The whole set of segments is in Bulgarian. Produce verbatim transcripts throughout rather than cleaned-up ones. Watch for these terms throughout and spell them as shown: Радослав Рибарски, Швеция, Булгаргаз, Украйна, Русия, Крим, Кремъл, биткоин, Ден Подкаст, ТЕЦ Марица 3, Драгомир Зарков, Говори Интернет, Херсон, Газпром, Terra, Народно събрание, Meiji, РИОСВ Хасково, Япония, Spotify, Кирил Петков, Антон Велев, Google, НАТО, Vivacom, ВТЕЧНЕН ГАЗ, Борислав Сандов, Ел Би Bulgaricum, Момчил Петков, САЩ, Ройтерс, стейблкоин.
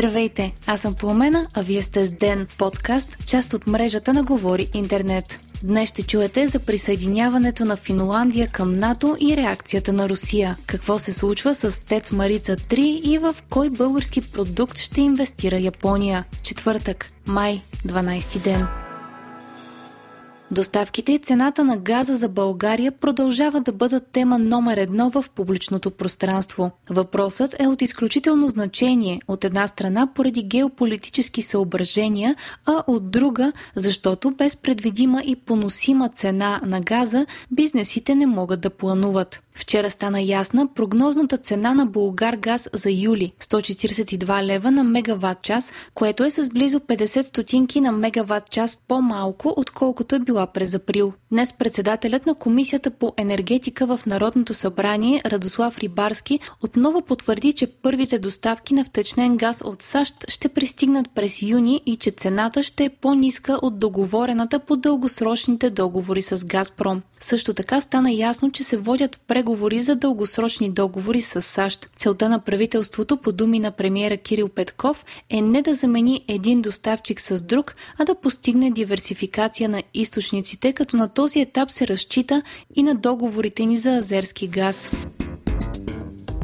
Здравейте, аз съм Пламена, а вие сте с Ден Подкаст, част от мрежата на Говори Интернет. Днес ще чуете за присъединяването на Финландия към НАТО и реакцията на Русия. Какво се случва с ТЕЦ Марица три и в кой български продукт ще инвестира Япония? Четвъртък, май, дванайсети ден. Доставките и цената на газа за България продължават да бъдат тема номер едно в публичното пространство. Въпросът е от изключително значение, от една страна поради геополитически съображения, а от друга, защото без предвидима и поносима цена на газа бизнесите не могат да плануват. Вчера стана ясна прогнозната цена на Булгаргаз за юли – сто четирийсет и два лева на мегаватт час, което е с близо петдесет стотинки на мегаватт час по-малко, отколкото е била през април. Днес председателят на Комисията по енергетика в Народното събрание Радослав Рибарски отново потвърди, че първите доставки на втечнен газ от САЩ ще пристигнат през юни и че цената ще е по-ниска от договорената по дългосрочните договори с Газпром. Също така стана ясно, че се водят преговори за дългосрочни договори с САЩ. Целта на правителството, по думи на премиера Кирил Петков, е не да замени един доставчик с друг, а да постигне диверсификация на източниците, като на този етап се разчита и на договорите ни за азерски газ.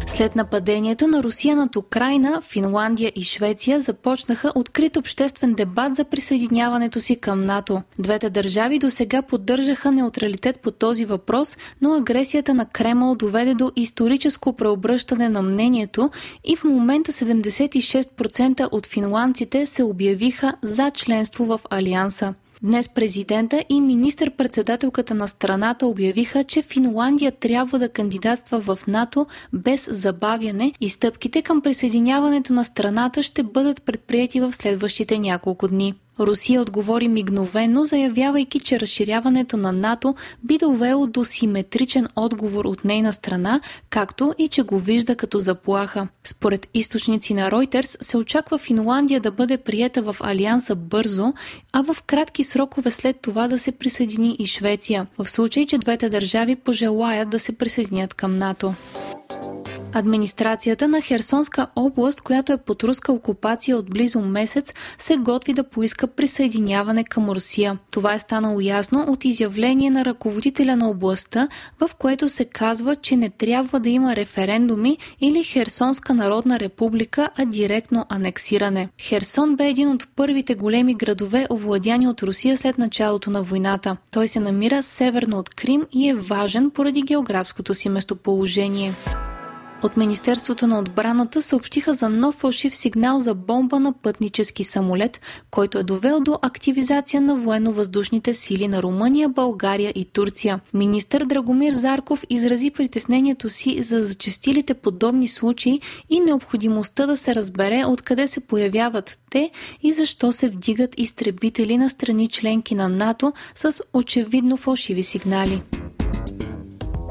След нападението на Русия над Украйна, Финландия и Швеция започнаха открит обществен дебат за присъединяването си към НАТО. Двете държави досега поддържаха неутралитет по този въпрос, но агресията на Кремъл доведе до историческо преобръщане на мнението и в момента седемдесет и шест процента от финландците се обявиха за членство в Алианса. Днес президента и министър-председателката на страната обявиха, че Финландия трябва да кандидатства в НАТО без забавяне и стъпките към присъединяването на страната ще бъдат предприети в следващите няколко дни. Русия отговори мигновено, заявявайки, че разширяването на НАТО би довело до симетричен отговор от нейна страна, както и че го вижда като заплаха. Според източници на Ройтерс се очаква Финландия да бъде приета в Алианса бързо, а в кратки срокове след това да се присъедини и Швеция, в случай, че двете държави пожелаят да се присъединят към НАТО. Администрацията на Херсонска област, която е под руска окупация от близо месец, се готви да поиска присъединяване към Русия. Това е станало ясно от изявление на ръководителя на областта, в което се казва, че не трябва да има референдуми или Херсонска народна република, а директно анексиране. Херсон бе един от първите големи градове, овладяни от Русия след началото на войната. Той се намира северно от Крим и е важен поради географското си местоположение. От Министерството на отбраната съобщиха за нов фалшив сигнал за бомба на пътнически самолет, който е довел до активизация на военно-въздушните сили на Румъния, България и Турция. Министър Драгомир Зарков изрази притеснението си за зачестилите подобни случаи и необходимостта да се разбере откъде се появяват те и защо се вдигат изтребители на страни членки на НАТО с очевидно фалшиви сигнали.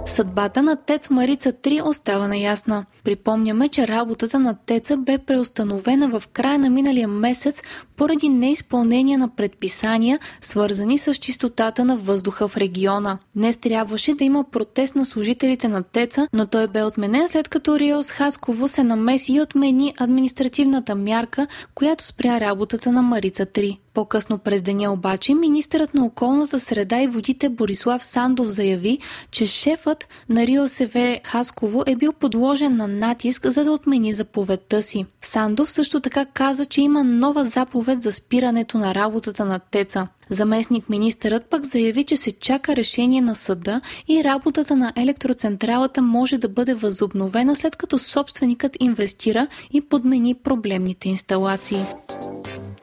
Съдбата на ТЕЦ Марица три остава неясна. Припомняме, че работата на ТЕЦа бе преустановена в края на миналия месец поради неизпълнение на предписания, свързани с чистотата на въздуха в региона. Днес трябваше да има протест на служителите на ТЕЦа, но той бе отменен, след като РИОСВ Хасково се намеси и отмени административната мярка, която спря работата на Марица три. По-късно през деня обаче министърът на околната среда и водите Борислав Сандов заяви, че шефът на РИОСВ Хасково е бил подложен на натиск, за да отмени заповедта си. Сандов също така каза, че има нова заповед за спирането на работата на ТЕЦа. Заместник министърът пък заяви, че се чака решение на съда и работата на електроцентралата може да бъде възобновена, след като собственикът инвестира и подмени проблемните инсталации.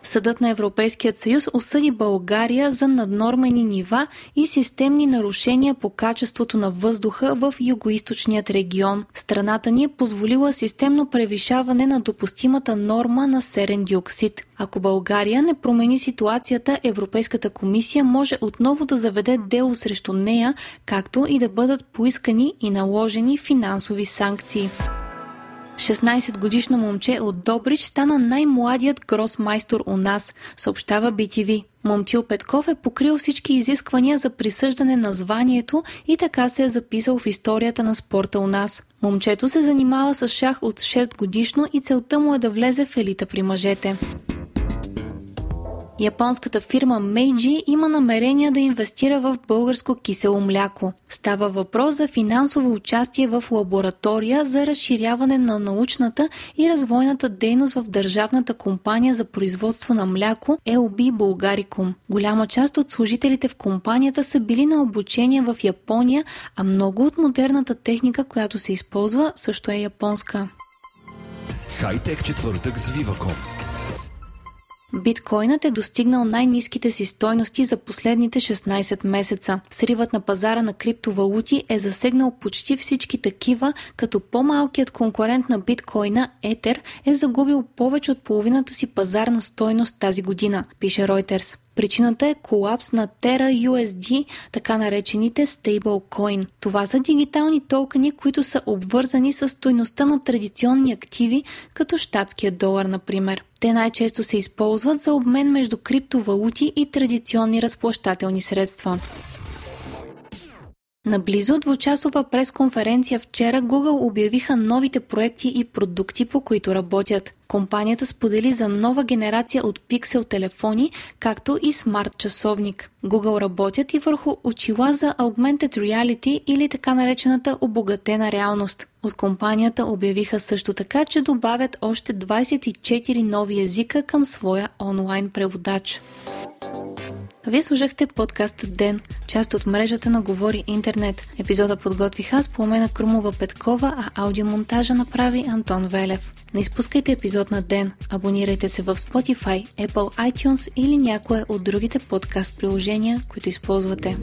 Съдът на Европейският съюз осъди България за наднормени нива и системни нарушения по качеството на въздуха в югоизточният регион. Страната ни е позволила системно превишаване на допустимата норма на серен диоксид. Ако България не промени ситуацията, Европейската комисия може отново да заведе дело срещу нея, както и да бъдат поискани и наложени финансови санкции. шестнайсетгодишно момче от Добрич стана най-младият гросмайстор у нас, съобщава би ти ви. Момчил Петков е покрил всички изисквания за присъждане на званието и така се е записал в историята на спорта у нас. Момчето се занимава с шах от шестгодишно и целта му е да влезе в елита при мъжете. Японската фирма Meiji има намерение да инвестира в българско кисело мляко. Става въпрос за финансово участие в лаборатория за разширяване на научната и развойната дейност в държавната компания за производство на мляко Ел Би Bulgaricum. Голяма част от служителите в компанията са били на обучение в Япония, а много от модерната техника, която се използва, също е японска. Хайтек четвъртък с Vivacom. Биткоинът е достигнал най-ниските си стойности за последните шестнайсет месеца. Сривът на пазара на криптовалути е засегнал почти всички такива, като по-малкият конкурент на биткоина, Етер, е загубил повече от половината си пазарна стойност тази година, пише Ройтерс. Причината е колапс на Terra Ю Ес Ди, така наречените стейблкоин. Това са дигитални токени, които са обвързани с стойността на традиционни активи, като щатския долар, например. Те най-често се използват за обмен между криптовалути и традиционни разплащателни средства. На близо двучасова пресконференция вчера Google обявиха новите проекти и продукти, по които работят. Компанията сподели за нова генерация от пиксел телефони, както и смарт-часовник. Google работят и върху очила за Augmented Reality или така наречената обогатена реалност. От компанията обявиха също така, че добавят още двайсет и четири нови езика към своя онлайн преводач. Вие слушахте подкаста Ден, част от мрежата на Говори Интернет. Епизода подготвих аз, Пламена Крумова Петкова, а аудиомонтажа направи Антон Велев. Не изпускайте епизод на Ден, абонирайте се в Spotify, Apple iTunes или някое от другите подкаст приложения, които използвате.